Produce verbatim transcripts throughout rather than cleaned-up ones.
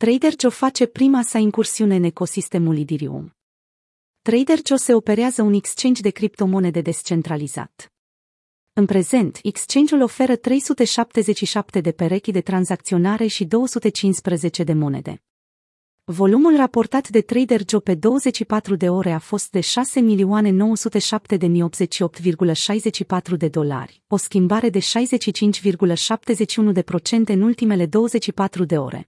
Trader Joe face prima sa incursiune în ecosistemul Idirium. Trader Joe se operează un exchange de criptomonede descentralizat. În prezent, exchange-ul oferă trei sute șaptezeci și șapte de perechi de tranzacționare și două sute cincisprezece de monede. Volumul raportat de Trader Joe pe douăzeci și patru de ore a fost de șase milioane nouă sute șapte mii optzeci și opt virgulă șaizeci și patru de dolari, o schimbare de șaizeci și cinci virgulă șaptezeci și unu la sută în ultimele douăzeci și patru de ore.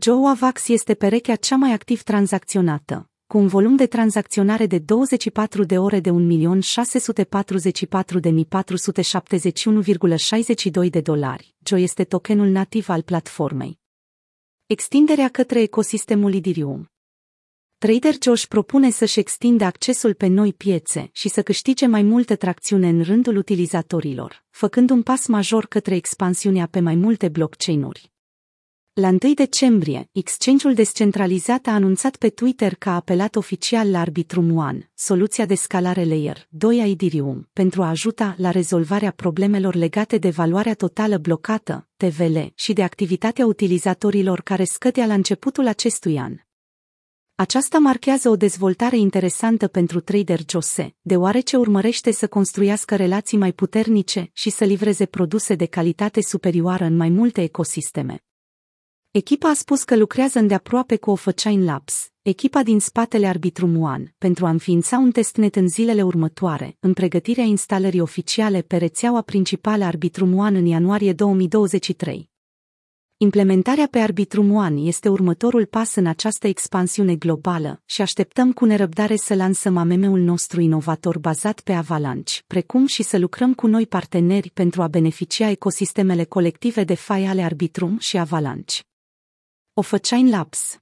Joe Vax este perechea cea mai activ tranzacționată, cu un volum de tranzacționare de douăzeci și patru de ore de un milion șase sute patruzeci și patru de mii patru sute șaptezeci și unu virgulă șaizeci și doi de dolari. Joe este tokenul nativ al platformei. Extinderea către ecosistemul Idirium. Trader Joe își propune să-și extindă accesul pe noi piețe și să câștige mai multă tracțiune în rândul utilizatorilor, făcând un pas major către expansiunea pe mai multe blockchain-uri. La întâi decembrie, exchange-ul descentralizat a anunțat pe Twitter că a apelat oficial la Arbitrum One, soluția de scalare Layer doi a Idirium, pentru a ajuta la rezolvarea problemelor legate de valoarea totală blocată, T V L, și de activitatea utilizatorilor care scădea la începutul acestui an. Aceasta marchează o dezvoltare interesantă pentru Trader Joe, deoarece urmărește să construiască relații mai puternice și să livreze produse de calitate superioară în mai multe ecosisteme. Echipa a spus că lucrează îndeaproape cu Offchain Labs, echipa din spatele Arbitrum One, pentru a înființa un testnet în zilele următoare, în pregătirea instalării oficiale pe rețeaua principală Arbitrum One în ianuarie două mii douăzeci și trei. Implementarea pe Arbitrum One este următorul pas în această expansiune globală și așteptăm cu nerăbdare să lansăm A M M-ul nostru inovator bazat pe Avalanche, precum și să lucrăm cu noi parteneri pentru a beneficia ecosistemele colective DeFi ale Arbitrum și Avalanche. Offchain Labs.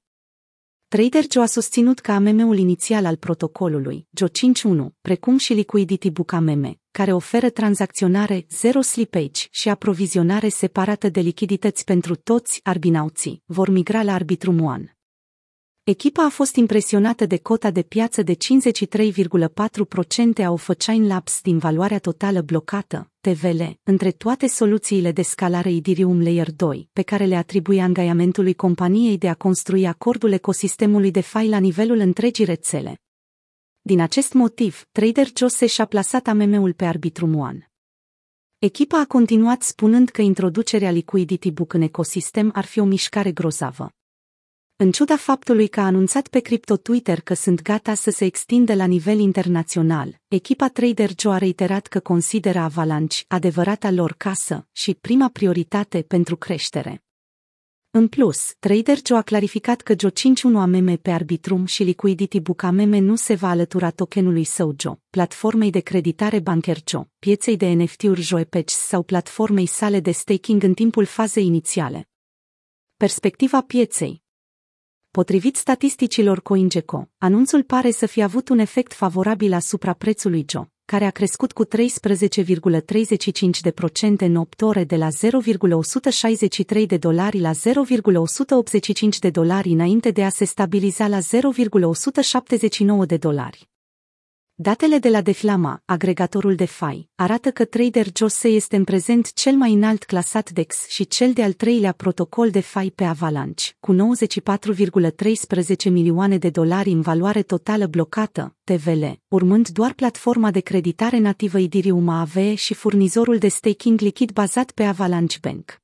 Trader Joe a susținut că A M M-ul inițial al protocolului, Joe cinci punct unu, precum și Liquidity Book A M M, care oferă tranzacționare, zero slippage și aprovizionare separată de lichidități pentru toți arbinauții, vor migra la Arbitrum One. Echipa a fost impresionată de cota de piață de cincizeci și trei virgulă patru la sută a Offchain Labs din valoarea totală blocată, T V L, între toate soluțiile de scalare Idirium Layer doi, pe care le atribuie angajamentului companiei de a construi acordul ecosistemului DeFi la nivelul întregii rețele. Din acest motiv, Trader Joe și-a plasat A M M-ul pe Arbitrum One. Echipa a continuat spunând că introducerea Liquidity Book în ecosistem ar fi o mișcare grozavă. În ciuda faptului că a anunțat pe Crypto Twitter că sunt gata să se extindă la nivel internațional, echipa Trader Joe a reiterat că consideră Avalanche adevărata lor casă și prima prioritate pentru creștere. În plus, Trader Joe a clarificat că Joe cinci punct unu A M M pe Arbitrum și Liquidity Book A M M nu se va alătura tokenului său Joe, platformei de creditare Bunker Joe, pieței de N F T-uri Joe Pets sau platformei sale de staking în timpul fazei inițiale. Perspectiva pieței. Potrivit statisticilor CoinGecko, anunțul pare să fi avut un efect favorabil asupra prețului Joe, care a crescut cu treisprezece virgulă treizeci și cinci la sută în opt ore de la zero virgulă o sută șaizeci și trei de dolari la zero virgulă o sută optzeci și cinci de dolari înainte de a se stabiliza la zero virgulă o sută șaptezeci și nouă de dolari. Datele de la Deflama, agregatorul DeFi, arată că Trader Joe este în prezent cel mai înalt clasat D E X și cel de-al treilea protocol DeFi pe Avalanche, cu nouăzeci și patru virgulă treisprezece milioane de dolari în valoare totală blocată, T V L, urmând doar platforma de creditare nativă Idirium Aave și furnizorul de staking lichid bazat pe Avalanche Bank.